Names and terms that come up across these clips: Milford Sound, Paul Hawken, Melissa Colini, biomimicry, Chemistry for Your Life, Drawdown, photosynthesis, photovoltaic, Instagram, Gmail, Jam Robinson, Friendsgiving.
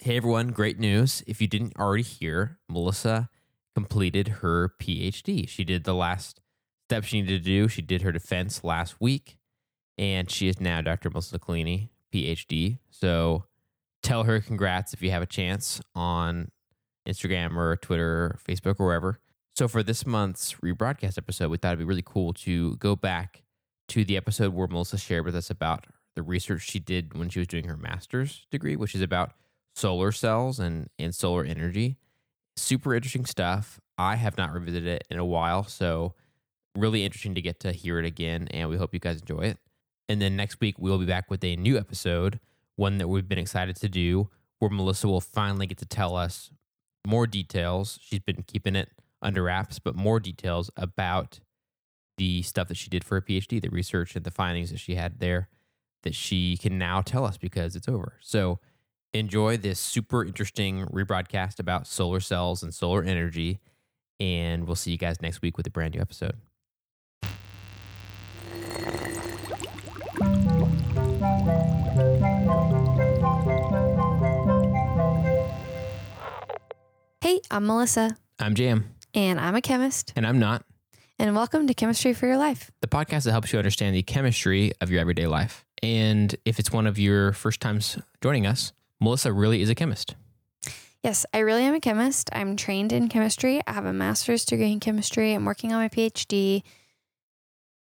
Hey, everyone. Great news. If you didn't already hear, Melissa completed her PhD. She did the last step she needed to do. She did her defense last week, and she is now Dr. Melissa Colini, PhD. So tell her congrats if you have a chance on Instagram or Twitter or Facebook or wherever. So for this month's rebroadcast episode, we thought it'd be really cool to go back to the episode where Melissa shared with us about the research she did when she was doing her master's degree, which is about solar cells and solar energy. Super interesting stuff. I have not revisited it in a while, so really interesting to get to hear it again, and we hope you guys enjoy it. And then next week, we'll be back with a new episode, one that we've been excited to do, where Melissa will finally get to tell us more details. She's been keeping it under wraps, but more details about the stuff that she did for her PhD, the research and the findings that she had there that she can now tell us because it's over. So enjoy this super interesting rebroadcast about solar cells and solar energy, and we'll see you guys next week with a brand new episode. Hey, I'm Melissa. I'm Jam. And I'm a chemist. And I'm not. And welcome to Chemistry for Your Life, the podcast that helps you understand the chemistry of your everyday life. And if it's one of your first times joining us, Melissa really is a chemist. Yes, I really am a chemist. I'm trained in chemistry. I have a master's degree in chemistry. I'm working on my PhD,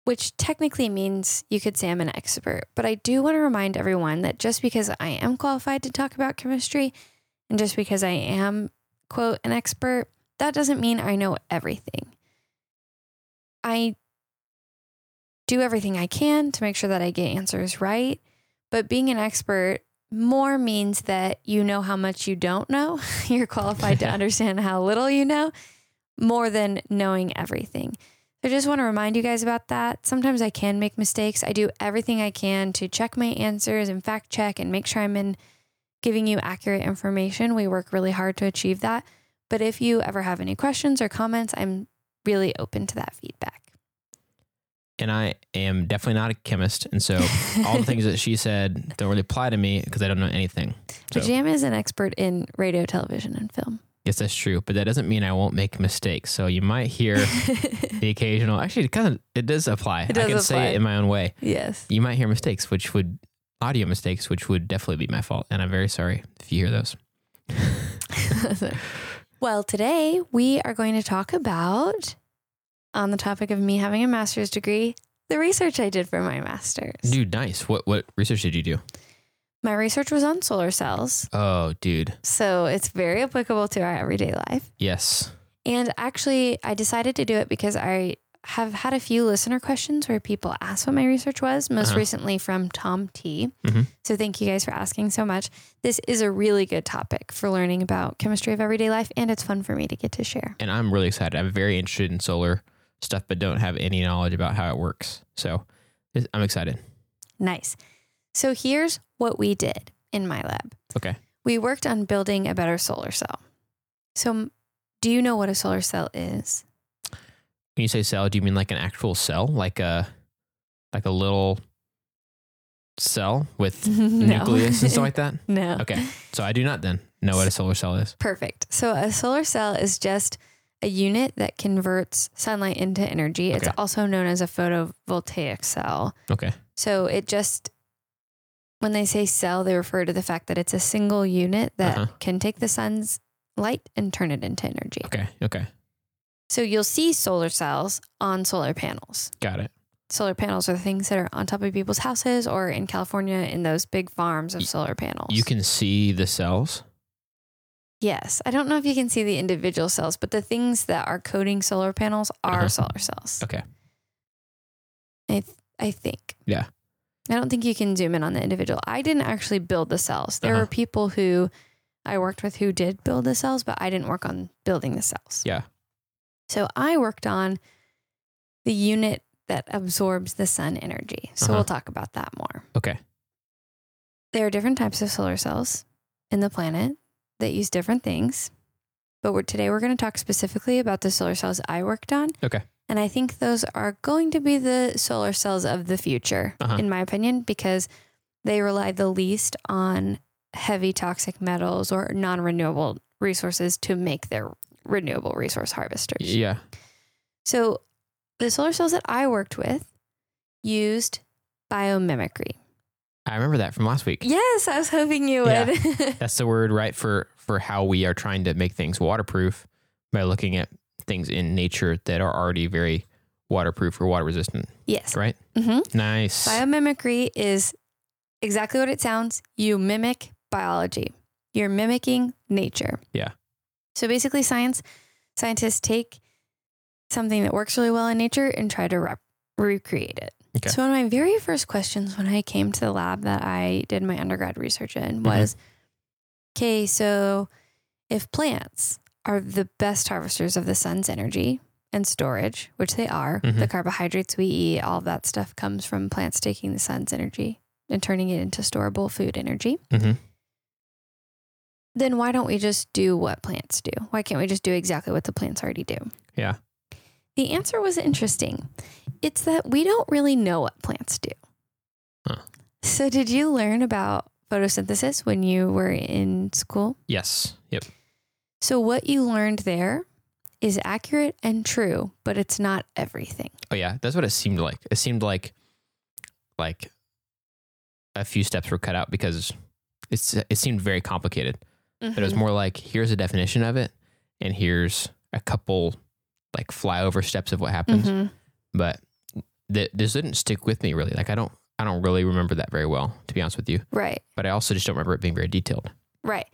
which technically means you could say I'm an expert. But I do want to remind everyone that just because I am qualified to talk about chemistry and just because I am, quote, an expert, that doesn't mean I know everything. I do everything I can to make sure that I get answers right. But being an expert more means that you know how much you don't know. You're qualified to understand how little you know, more than knowing everything. So I just want to remind you guys about that. Sometimes I can make mistakes. I do everything I can to check my answers and fact check and make sure I'm giving you accurate information. We work really hard to achieve that. But if you ever have any questions or comments, I'm really open to that feedback. And I am definitely not a chemist. And so all the things that she said don't really apply to me because I don't know anything. So. But Jam is an expert in radio, television, and film. Yes, that's true. But that doesn't mean I won't make mistakes. So you might hear the occasional, actually, it does apply. I can say it in my own way. Yes. You might hear mistakes, audio mistakes, which would definitely be my fault. And I'm very sorry if you hear those. Well, today we are going to talk about, on the topic of me having a master's degree, the research I did for my master's. Dude, nice. What research did you do? My research was on solar cells. Oh, dude. So it's very applicable to our everyday life. Yes. And actually, I decided to do it because I have had a few listener questions where people asked what my research was, most recently from Tom T. Mm-hmm. So thank you guys for asking so much. This is a really good topic for learning about chemistry of everyday life, and it's fun for me to get to share. And I'm really excited. I'm very interested in solar stuff, but don't have any knowledge about how it works. So I'm excited. Nice. So here's what we did in my lab. Okay. We worked on building a better solar cell. So do you know what a solar cell is? When you say cell, do you mean like an actual cell? Like a little cell with nucleus and stuff like that? No. Okay. So I do not then know what a solar cell is. Perfect. So a solar cell is just a unit that converts sunlight into energy. Okay. It's also known as a photovoltaic cell. Okay. So it just, when they say cell, they refer to the fact that it's a single unit that can take the sun's light and turn it into energy. Okay. Okay. So you'll see solar cells on solar panels. Got it. Solar panels are the things that are on top of people's houses or in California in those big farms of solar panels. You can see the cells? Yes. I don't know if you can see the individual cells, but the things that are coating solar panels are solar cells. Okay. I think. Yeah. I don't think you can zoom in on the individual. I didn't actually build the cells. There were people who I worked with who did build the cells, but I didn't work on building the cells. Yeah. So I worked on the unit that absorbs the sun energy. So we'll talk about that more. Okay. There are different types of solar cells in the planet that use different things. But today we're going to talk specifically about the solar cells I worked on. Okay. And I think those are going to be the solar cells of the future, in my opinion, because they rely the least on heavy toxic metals or non-renewable resources to make their renewable resource harvesters. Yeah. So the solar cells that I worked with used biomimicry. I remember that from last week. Yes, I was hoping you would. Yeah. That's the word, right, for how we are trying to make things waterproof by looking at things in nature that are already very waterproof or water resistant. Yes. Right? Mm-hmm. Nice. Biomimicry is exactly what it sounds. You mimic biology. You're mimicking nature. Yeah. So basically scientists take something that works really well in nature and try to recreate it. Okay. So one of my very first questions when I came to the lab that I did my undergrad research in was, okay, so if plants are the best harvesters of the sun's energy and storage, which they are, the carbohydrates we eat, all that stuff comes from plants taking the sun's energy and turning it into storable food energy. Then why don't we just do what plants do? Why can't we just do exactly what the plants already do? Yeah. The answer was interesting. It's that we don't really know what plants do. Huh. So did you learn about photosynthesis when you were in school? Yes. Yep. So what you learned there is accurate and true, but it's not everything. Oh yeah. That's what it seemed like. It seemed like a few steps were cut out because it seemed very complicated. But it was more like, here's a definition of it. And here's a couple like flyover steps of what happens. But this didn't stick with me really. Like I don't really remember that very well, to be honest with you. Right. But I also just don't remember it being very detailed. Right.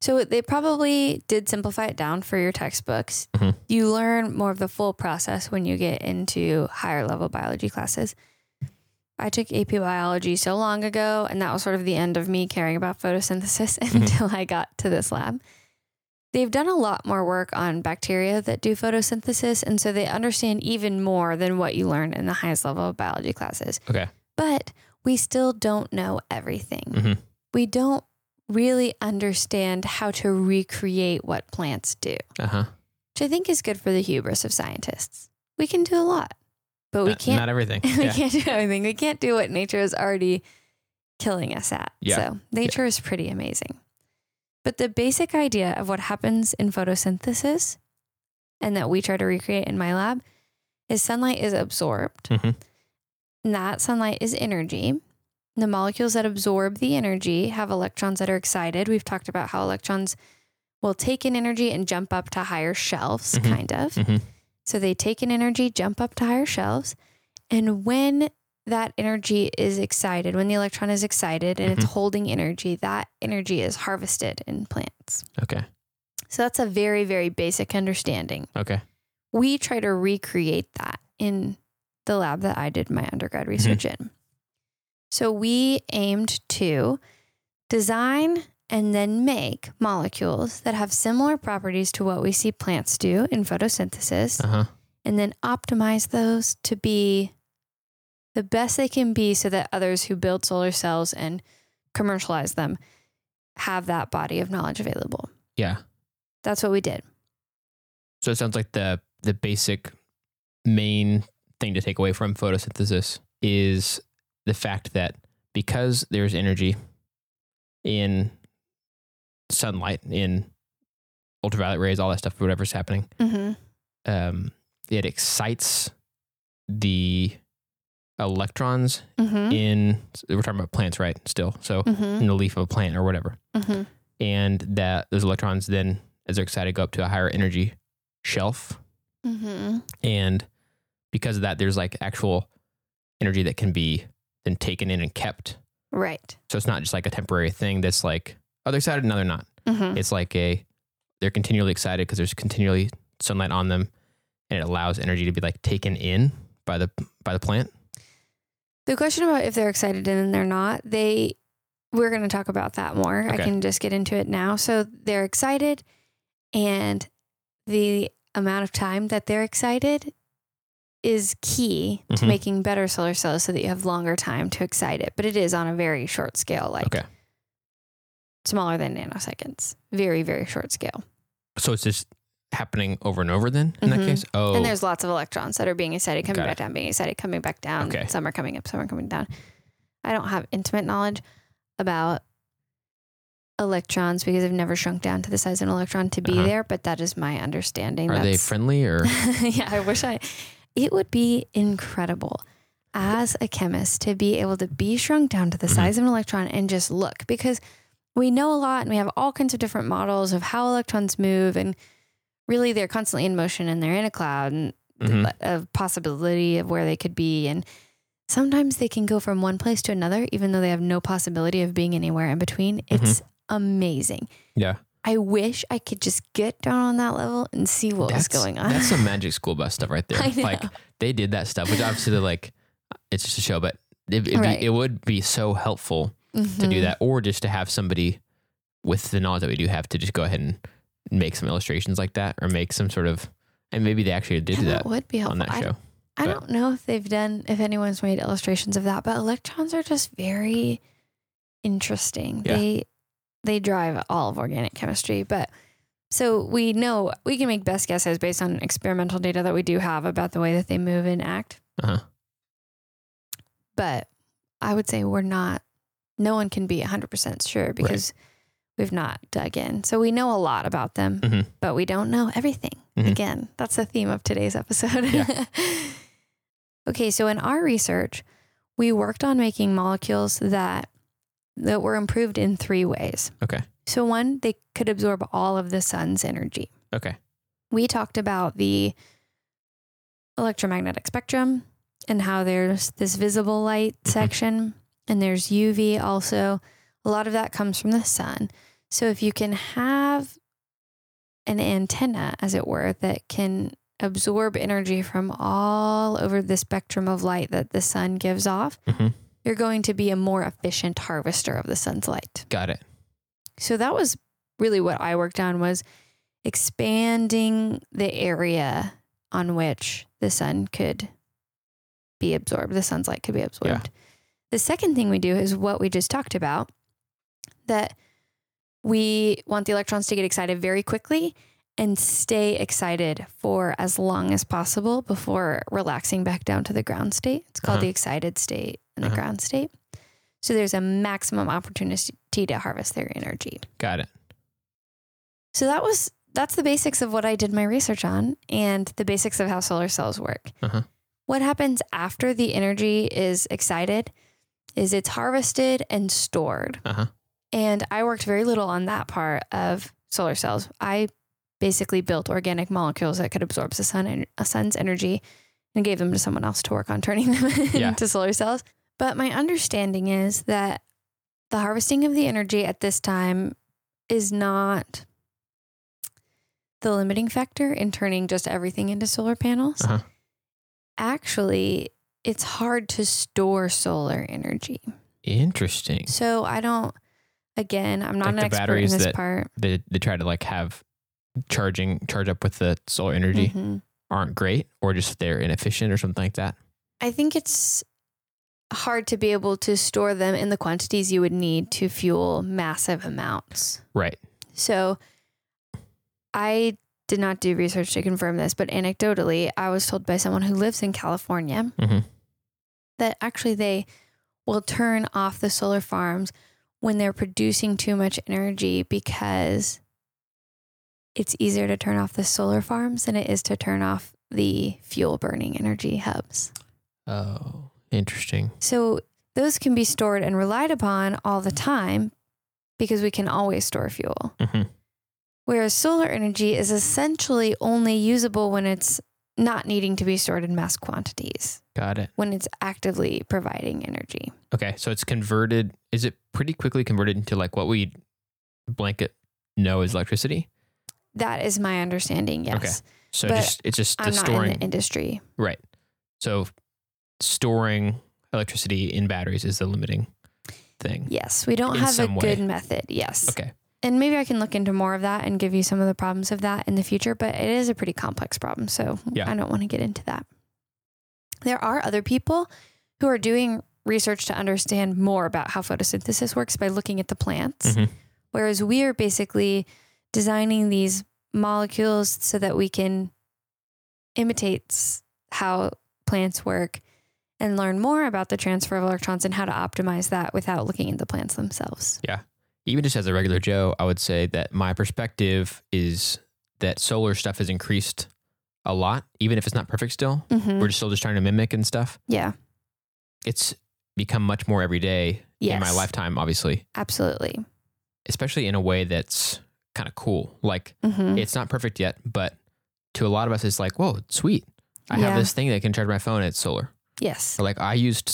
So they probably did simplify it down for your textbooks. You learn more of the full process when you get into higher level biology classes. I took AP biology so long ago, and that was sort of the end of me caring about photosynthesis until I got to this lab. They've done a lot more work on bacteria that do photosynthesis, and so they understand even more than what you learn in the highest level of biology classes. Okay. But we still don't know everything. We don't really understand how to recreate what plants do, which I think is good for the hubris of scientists. We can do a lot, but we can't. Not everything. We can't do everything. We can't do what nature is already killing us at. So nature is pretty amazing. But the basic idea of what happens in photosynthesis and that we try to recreate in my lab is sunlight is absorbed. And that sunlight is energy. The molecules that absorb the energy have electrons that are excited. We've talked about how electrons will take in energy and jump up to higher shelves, kind of. So they take in energy, jump up to higher shelves. And when that energy is excited, when the electron is excited and it's holding energy, that energy is harvested in plants. Okay. So that's a very, very basic understanding. Okay. We try to recreate that in the lab that I did my undergrad research in. So we aimed to design and then make molecules that have similar properties to what we see plants do in photosynthesis, and then optimize those to be the best they can be so that others who build solar cells and commercialize them have that body of knowledge available. Yeah. That's what we did. So it sounds like the basic main thing to take away from photosynthesis is the fact that because there's energy in sunlight, in ultraviolet rays, all that stuff, whatever's happening, it excites the electrons in, we're talking about plants, right? Still. So in the leaf of a plant or whatever. And that those electrons then, as they're excited, go up to a higher energy shelf. And because of that, there's like actual energy that can be then taken in and kept. Right. So it's not just like a temporary thing that's like, oh, they're excited and now they're not. It's like they're continually excited because there's continually sunlight on them, and it allows energy to be like taken in by the plant. The question about if they're excited and they're not, we're going to talk about that more. Okay. I can just get into it now. So they're excited, and the amount of time that they're excited is key to making better solar cells so that you have longer time to excite it. But it is on a very short scale, like smaller than nanoseconds. Very, very short scale. So it's just happening over and over then in that case? Oh. And there's lots of electrons that are being excited, coming back down, being excited, coming back down. Okay. Some are coming up, some are coming down. I don't have intimate knowledge about electrons, because I've never shrunk down to the size of an electron to be there, but that is my understanding. Are they friendly or? Yeah, I wish it would be incredible as a chemist to be able to be shrunk down to the size of an electron and just look, because we know a lot and we have all kinds of different models of how electrons move, and really they're constantly in motion and they're in a cloud and of possibility of where they could be. And sometimes they can go from one place to another, even though they have no possibility of being anywhere in between. It's amazing. Yeah. I wish I could just get down on that level and see what was going on. That's some Magic School Bus stuff right there. I know. Like they did that stuff, which obviously they're like, it's just a show, but it would be so helpful to do that, or just to have somebody with the knowledge that we do have to just go ahead and make some illustrations like that, or make some sort of, and maybe they actually did that would be helpful on that show. I don't know if if anyone's made illustrations of that, but electrons are just very interesting. Yeah. They drive all of organic chemistry, but so we know we can make best guesses based on experimental data that we do have about the way that they move and act. But I would say no one can be 100% sure, because we've not dug in. So we know a lot about them, but we don't know everything. Again, that's the theme of today's episode. Yeah. Okay. So in our research, we worked on making molecules that were improved in three ways. Okay. So one, they could absorb all of the sun's energy. Okay. We talked about the electromagnetic spectrum and how there's this visible light section and there's UV also. A lot of that comes from the sun. So if you can have an antenna, as it were, that can absorb energy from all over the spectrum of light that the sun gives off, you're going to be a more efficient harvester of the sun's light. Got it. So that was really what I worked on, was expanding the area on which the sun could be absorbed. The sun's light could be absorbed. Yeah. The second thing we do is what we just talked about, that we want the electrons to get excited very quickly and stay excited for as long as possible before relaxing back down to the ground state. It's called the excited state and the ground state. So there's a maximum opportunity to harvest their energy. Got it. So that's the basics of what I did my research on, and the basics of how solar cells work. What happens after the energy is excited is it's harvested and stored. And I worked very little on that part of solar cells. I basically built organic molecules that could absorb the sun's energy and gave them to someone else to work on turning them into solar cells. But my understanding is that the harvesting of the energy at this time is not the limiting factor in turning just everything into solar panels. Actually, it's hard to store solar energy. Interesting. So I'm not an expert in this part. They try to have charge up with the solar energy aren't great, or just they're inefficient or something like that. I think it's hard to be able to store them in the quantities you would need to fuel massive amounts. Right. So I did not do research to confirm this, but anecdotally, I was told by someone who lives in California that actually they will turn off the solar farms when they're producing too much energy, because it's easier to turn off the solar farms than it is to turn off the fuel burning energy hubs. Oh, interesting. So those can be stored and relied upon all the time, because we can always store fuel. Whereas solar energy is essentially only usable when it's not needing to be stored in mass quantities. Got it. When it's actively providing energy. Okay. So it's converted. Is it pretty quickly converted into what we blanket know as electricity? That is my understanding. Yes. Okay. So I'm not storing in the industry. Right. So storing electricity in batteries is the limiting thing. Yes. We don't have a good method. Yes. Okay. And maybe I can look into more of that and give you some of the problems of that in the future, but it is a pretty complex problem. So I don't want to get into that. There are other people who are doing research to understand more about how photosynthesis works by looking at the plants. Whereas we are basically designing these molecules so that we can imitate how plants work and learn more about the transfer of electrons and how to optimize that without looking at the plants themselves. Yeah. even just as a regular Joe, I would say that my perspective is that solar stuff has increased a lot, even if it's not perfect still. Mm-hmm. We're still just trying to mimic and stuff. Yeah. It's become much more every day in my lifetime, obviously. Absolutely. Especially in a way that's kind of cool. Like, it's not perfect yet, but to a lot of us, it's like, whoa, sweet. I have this thing that can charge my phone. It's solar. Yes. Or like I used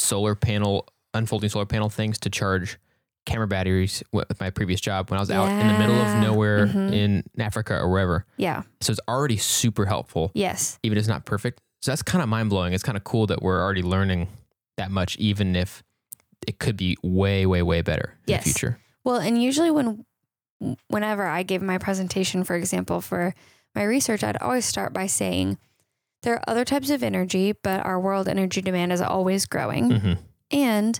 unfolding solar panel things to charge camera batteries with my previous job when I was out in the middle of nowhere in Africa or wherever. Yeah. So it's already super helpful. Yes. Even if it's not perfect. So that's kind of mind blowing. It's kind of cool that we're already learning that much, even if it could be way, way, way better in the future. Well, and usually whenever I gave my presentation, for example, for my research, I'd always start by saying there are other types of energy, but our world energy demand is always growing. Mm-hmm. And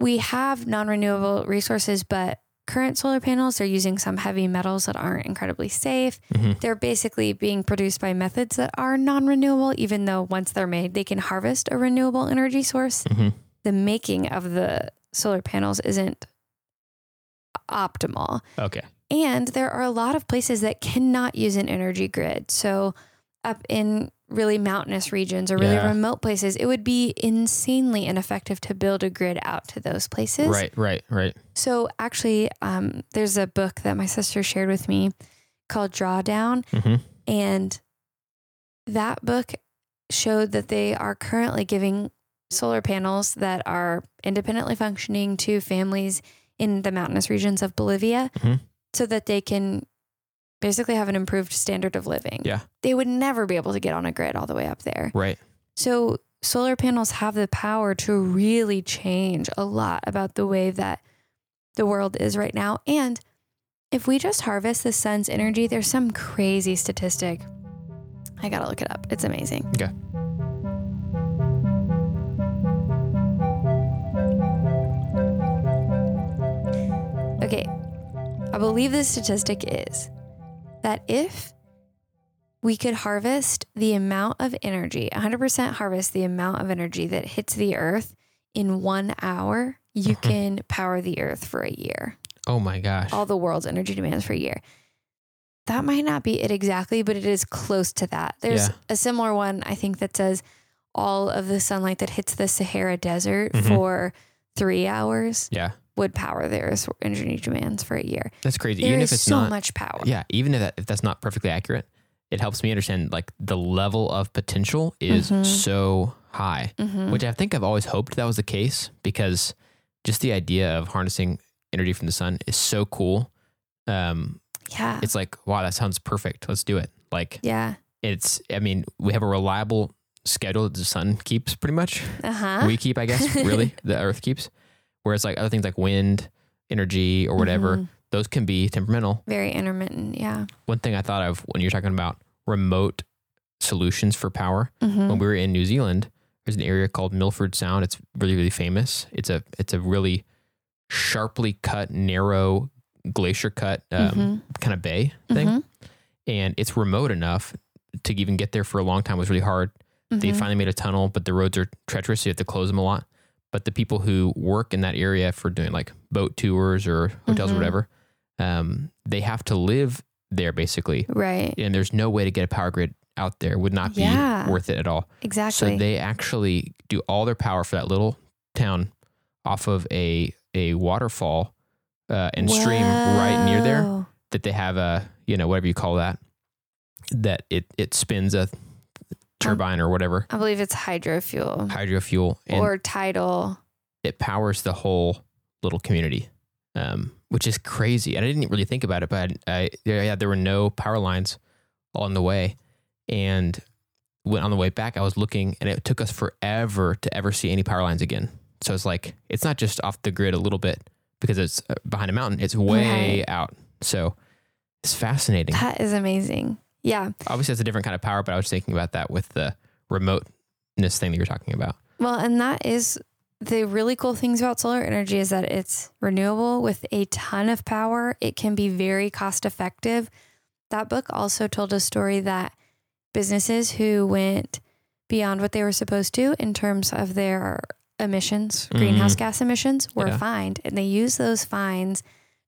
we have non-renewable resources, but current solar panels are using some heavy metals that aren't incredibly safe. Mm-hmm. They're basically being produced by methods that are non-renewable, even though once they're made, they can harvest a renewable energy source. Mm-hmm. The making of the solar panels isn't optimal. Okay. And there are a lot of places that cannot use an energy grid. So up in really mountainous regions or really remote places, it would be insanely ineffective to build a grid out to those places. Right. So actually, there's a book that my sister shared with me called Drawdown. Mm-hmm. And that book showed that they are currently giving solar panels that are independently functioning to families in the mountainous regions of Bolivia so that they can basically have an improved standard of living. Yeah. They would never be able to get on a grid all the way up there. Right. So solar panels have the power to really change a lot about the way that the world is right now. And if we just harvest the sun's energy, there's some crazy statistic. I got to look it up. It's amazing. Okay. Okay. I believe the statistic is that if we could harvest the amount of energy, 100% harvest the amount of energy that hits the earth in 1 hour, you can power the earth for a year. Oh my gosh. All the world's energy demands for a year. That might not be it exactly, but it is close to that. There's a similar one, I think, that says all of the sunlight that hits the Sahara Desert for 3 hours. Yeah. Would power their energy demands for a year. That's crazy. There even if it's so not much power. Yeah. Even if that's not perfectly accurate, it helps me understand like the level of potential is so high, which I think I've always hoped that was the case, because just the idea of harnessing energy from the sun is so cool. Yeah. It's like, wow, that sounds perfect. Let's do it. Like, yeah, we have a reliable schedule that the sun keeps pretty much. We keep, I guess, really the earth keeps. Whereas like other things like wind, energy, or whatever, those can be temperamental. Very intermittent, yeah. One thing I thought of when you're talking about remote solutions for power, when we were in New Zealand, there's an area called Milford Sound. It's really, really famous. It's a really sharply cut, narrow, glacier cut kind of bay thing. And it's remote enough to even get there for a long time was really hard. They finally made a tunnel, but the roads are treacherous, so you have to close them a lot. But the people who work in that area for doing like boat tours or hotels or whatever, they have to live there basically. Right. And there's no way to get a power grid out there. Would not be worth it at all. Exactly. So they actually do all their power for that little town off of a waterfall and stream right near there that they have a, whatever you call that it spins a turbine or whatever. I believe it's hydrofuel. Or tidal. It powers the whole little community, which is crazy. And I didn't really think about it, but there were no power lines on the way. And on the way back, I was looking, and it took us forever to ever see any power lines again. So it's like, it's not just off the grid a little bit because it's behind a mountain. It's way out. So it's fascinating. That is amazing. Yeah. Obviously, it's a different kind of power, but I was thinking about that with the remoteness thing that you're talking about. Well, and that is the really cool things about solar energy is that it's renewable with a ton of power. It can be very cost effective. That book also told a story that businesses who went beyond what they were supposed to in terms of their emissions, greenhouse gas emissions, were fined. And they use those fines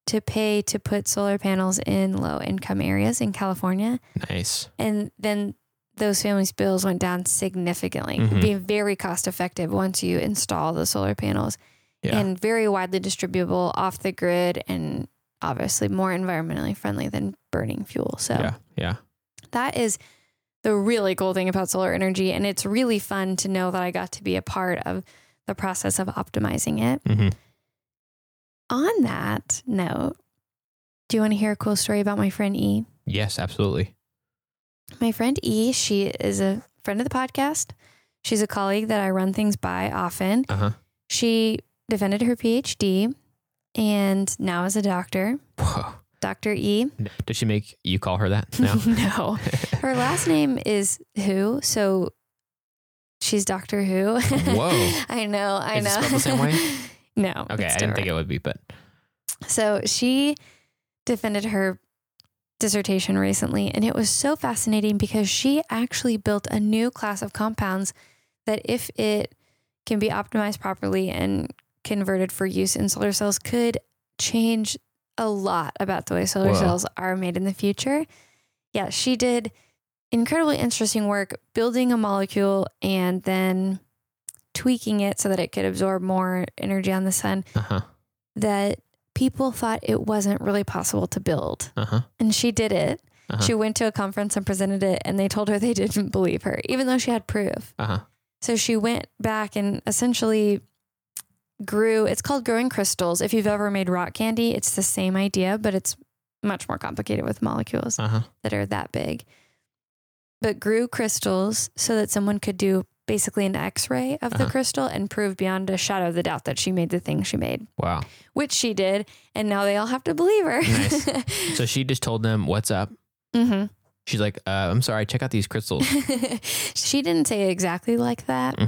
to pay to put solar panels in low-income areas in California. Nice. And then those families' bills went down significantly, being very cost-effective once you install the solar panels. Yeah. And very widely distributable, off the grid, and obviously more environmentally friendly than burning fuel. So that is the really cool thing about solar energy. And it's really fun to know that I got to be a part of the process of optimizing it. Mm-hmm. On that note, do you want to hear a cool story about my friend E? Yes, absolutely. My friend E, she is a friend of the podcast. She's a colleague that I run things by often. She defended her PhD and now is a doctor. Whoa. Dr. E. Did she make you call her that? No. No. Her last name is Who, so she's Doctor Who. Whoa. I know. Is it spelled the same way? No. Okay, I didn't think it would be, but. So she defended her dissertation recently, and it was so fascinating because she actually built a new class of compounds that, if it can be optimized properly and converted for use in solar cells, could change a lot about the way solar cells are made in the future. Yeah, she did incredibly interesting work building a molecule and then tweaking it so that it could absorb more energy on the sun that people thought it wasn't really possible to build. And she did it. She went to a conference and presented it, and they told her they didn't believe her, even though she had proof. So she went back and essentially grew, it's called growing crystals. If you've ever made rock candy, it's the same idea, but it's much more complicated with molecules that are that big. But grew crystals so that someone could do basically an X-ray of the crystal and prove beyond a shadow of the doubt that she made the thing she made. Wow. Which she did, and now they all have to believe her. Nice. So she just told them, what's up? She's like, I'm sorry, check out these crystals. She didn't say it exactly like that,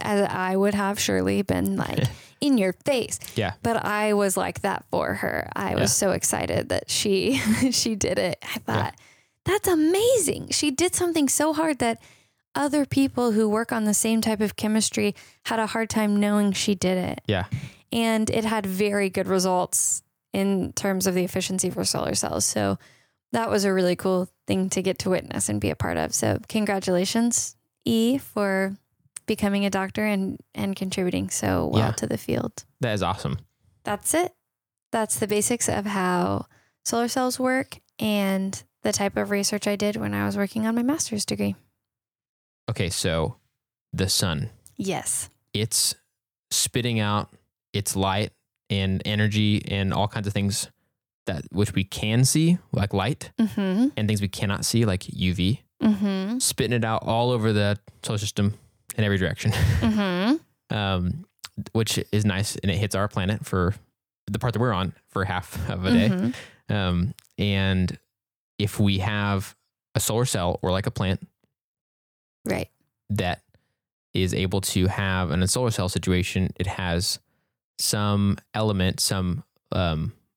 as I would have surely been like, in your face. Yeah. But I was like that for her. I was so excited that she did it. I thought, that's amazing. She did something so hard that other people who work on the same type of chemistry had a hard time knowing she did it. Yeah. And it had very good results in terms of the efficiency for solar cells. So that was a really cool thing to get to witness and be a part of. So congratulations, E, for becoming a doctor and contributing so well to the field. That is awesome. That's it. That's the basics of how solar cells work and the type of research I did when I was working on my master's degree. Okay, so the sun. Yes. It's spitting out its light and energy and all kinds of things that which we can see, like light, and things we cannot see, like UV, spitting it out all over the solar system in every direction, which is nice, and it hits our planet for the part that we're on for half of a day. And if we have a solar cell or like a plant, right, that is able to have, in a solar cell situation, it has some element, some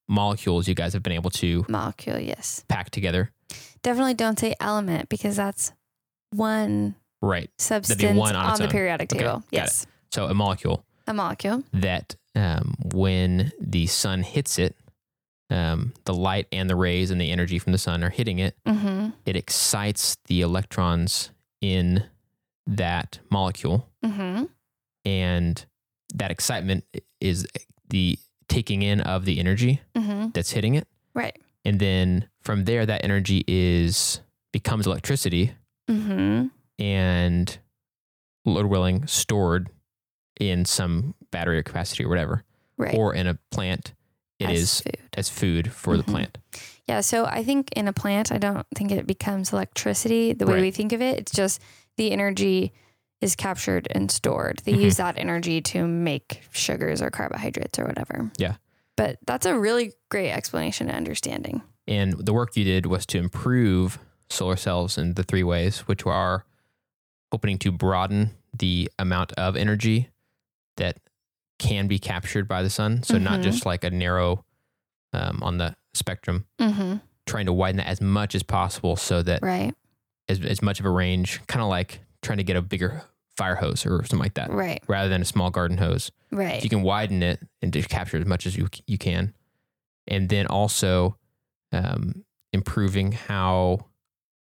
molecules you guys have been able to pack together. Definitely don't say element, because that's one substance one on the periodic table. Okay. Yes. So a molecule that when the sun hits it, the light and the rays and the energy from the sun are hitting it. It excites the electrons in that molecule, and that excitement is the taking in of the energy that's hitting it. Right. And then from there, that energy becomes electricity, and Lord willing, stored in some battery or capacity or whatever, right, or in a plant. It is food for the plant. Yeah. So I think in a plant, I don't think it becomes electricity the way we think of it. It's just the energy is captured and stored. They use that energy to make sugars or carbohydrates or whatever. Yeah. But that's a really great explanation and understanding. And the work you did was to improve solar cells in the three ways, which are hoping to broaden the amount of energy that can be captured by the sun. So not just like a narrow on the spectrum, trying to widen that as much as possible so that as much of a range, kind of like trying to get a bigger fire hose or something like that, right? Rather than a small garden hose, right? So you can widen it and just capture as much as you can, and then also improving how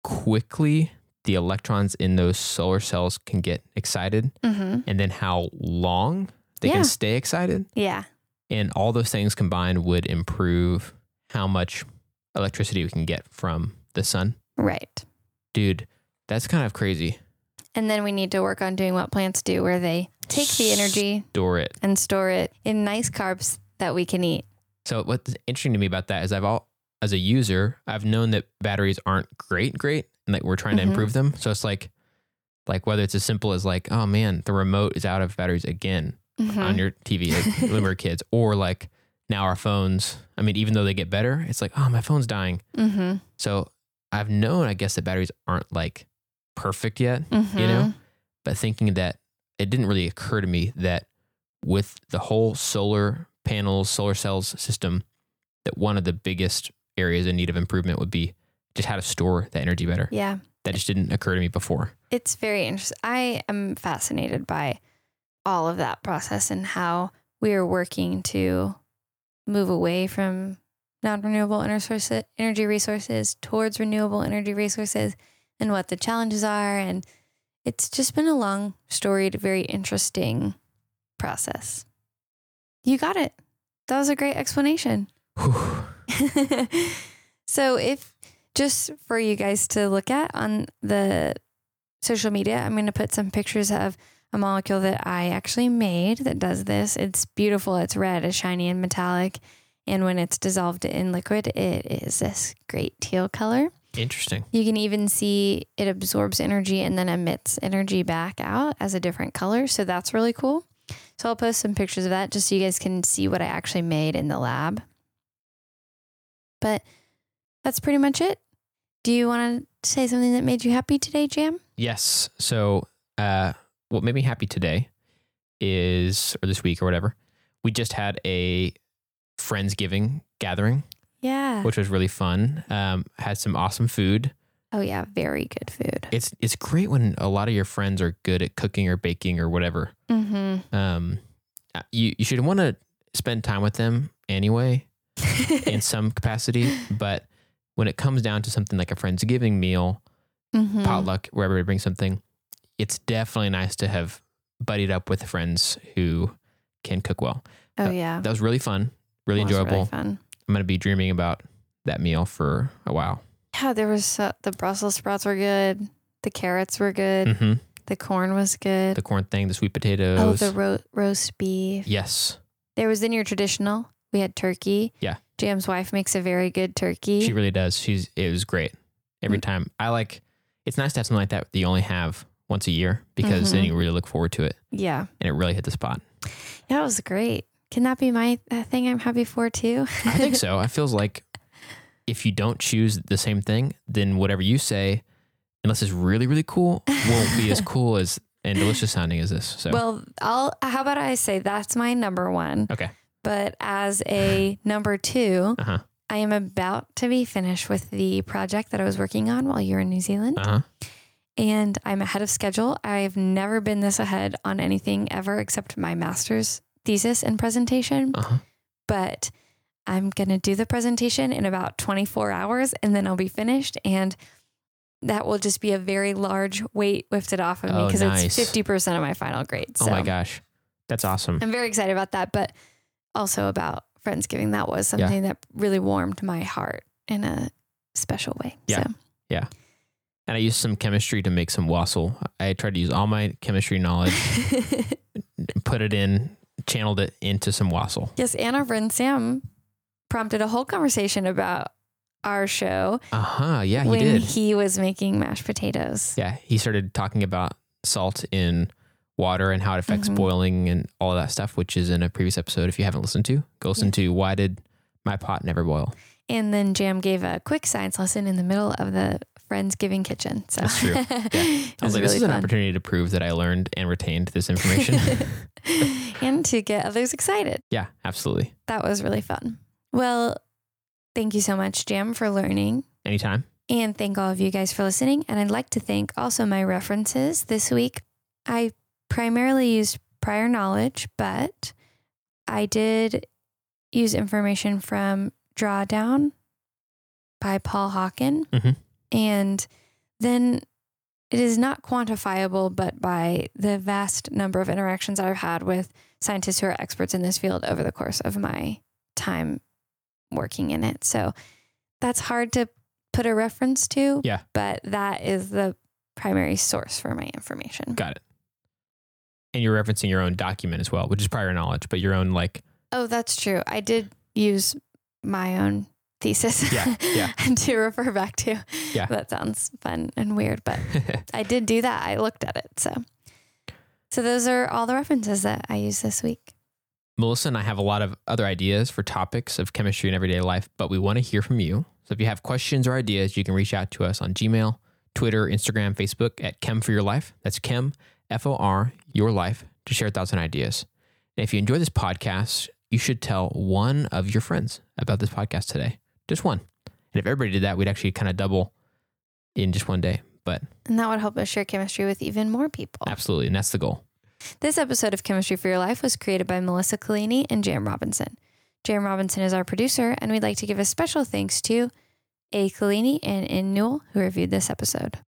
quickly the electrons in those solar cells can get excited, mm-hmm. and then how long they can stay excited. Yeah. And all those things combined would improve how much electricity we can get from the sun. Right. Dude, that's kind of crazy. And then we need to work on doing what plants do, where they take the energy, store it in nice carbs that we can eat. So what's interesting to me about that is as a user, I've known that batteries aren't great, and that we're trying mm-hmm. to improve them. So it's like whether it's as simple as like, oh man, the remote is out of batteries again mm-hmm. on your TV like, when we were kids, or like now our phones. I mean, even though they get better, it's like, oh, my phone's dying. Mm-hmm. So I've known, I guess, that batteries aren't like perfect yet, mm-hmm. you know, but thinking that it didn't really occur to me that with the whole solar panels, solar cells system, that one of the biggest areas in need of improvement would be just how to store the energy better. Yeah. That just didn't occur to me before. It's very interesting. I am fascinated by all of that process and how we are working to move away from non-renewable energy resources towards renewable energy resources and what the challenges are. And it's just been a long, storied, very interesting process. You got it. That was a great explanation. So just for you guys to look at on the social media, I'm going to put some pictures of a molecule that I actually made that does this. It's beautiful. It's red, it's shiny and metallic. And when it's dissolved in liquid, it is this great teal color. Interesting. You can even see it absorbs energy and then emits energy back out as a different color. So that's really cool. So I'll post some pictures of that just so you guys can see what I actually made in the lab. But that's pretty much it. Do you want to say something that made you happy today, Jam? Yes. So what made me happy today is, or this week or whatever, we just had a Friendsgiving gathering. Yeah. Which was really fun. Had some awesome food. Oh yeah, very good food. It's great when a lot of your friends are good at cooking or baking or whatever. Mm-hmm. You should want to spend time with them anyway in some capacity, but when it comes down to something like a Friendsgiving meal, mm-hmm. potluck, where everybody brings something, it's definitely nice to have buddied up with friends who can cook well. Oh, yeah. That was really fun. Really enjoyable. Really fun. I'm going to be dreaming about that meal for a while. Yeah, there was the Brussels sprouts were good. The carrots were good. Mm-hmm. The corn was good. The corn thing, the sweet potatoes. Oh, the roast beef. Yes. There was in your traditional. We had turkey. Yeah. Jam's wife makes a very good turkey. She really does. It was great every time. It's nice to have something like that that you only have once a year because mm-hmm. then you really look forward to it. Yeah. And it really hit the spot. Yeah, it was great. Can that be my thing I'm happy for too? I think so. It feels like if you don't choose the same thing, then whatever you say, unless it's really, really cool, won't be as cool as and delicious sounding as this. So. Well, how about I say that's my number one. Okay. But as a number two, uh-huh. I am about to be finished with the project that I was working on while you were in New Zealand. Uh-huh. And I'm ahead of schedule. I've never been this ahead on anything ever except my master's thesis and presentation. Uh-huh. But I'm going to do the presentation in about 24 hours and then I'll be finished. And that will just be a very large weight lifted off of me because it's 50% of my final grade. So. Oh my gosh. That's awesome. I'm very excited about that. But also about Friendsgiving. That was something that really warmed my heart in a special way. Yeah. So. Yeah. And I used some chemistry to make some wassail. I tried to use all my chemistry knowledge, put it in, channeled it into some wassail. Yes. And our friend Sam prompted a whole conversation about our show. Uh-huh. Yeah, he did. When he was making mashed potatoes. Yeah. He started talking about salt in water and how it affects mm-hmm. boiling and all of that stuff, which is in a previous episode. If you haven't listened to, go listen to Why Did My Pot Never Boil? And then Jam gave a quick science lesson in the middle of the Friendsgiving kitchen. So. That's true. Yeah. I was like, really this is fun. An opportunity to prove that I learned and retained this information. And to get others excited. Yeah, absolutely. That was really fun. Well, thank you so much, Jam, for learning. Anytime. And thank all of you guys for listening. And I'd like to thank also my references this week. I primarily used prior knowledge, but I did use information from Drawdown by Paul Hawken. Mm-hmm. And then it is not quantifiable, but by the vast number of interactions that I've had with scientists who are experts in this field over the course of my time working in it. So that's hard to put a reference to, yeah, but that is the primary source for my information. Got it. And you're referencing your own document as well, which is prior knowledge, but your own like... Oh, that's true. I did use my own thesis to refer back to. Yeah. That sounds fun and weird, but I did do that. I looked at it. So those are all the references that I used this week. Melissa and I have a lot of other ideas for topics of chemistry in everyday life, but we want to hear from you. So if you have questions or ideas, you can reach out to us on Gmail, Twitter, Instagram, Facebook at Chem for Your Life. That's Chem, F-O-R, Your Life, to share thoughts and ideas. And if you enjoy this podcast, you should tell one of your friends about this podcast today. Just one. And if everybody did that, we'd actually kind of double in just one day. And that would help us share chemistry with even more people. Absolutely. And that's the goal. This episode of Chemistry for Your Life was created by Melissa Colini and Jam Robinson. Jam Robinson is our producer, and we'd like to give a special thanks to A. Colini and N. Newell, who reviewed this episode.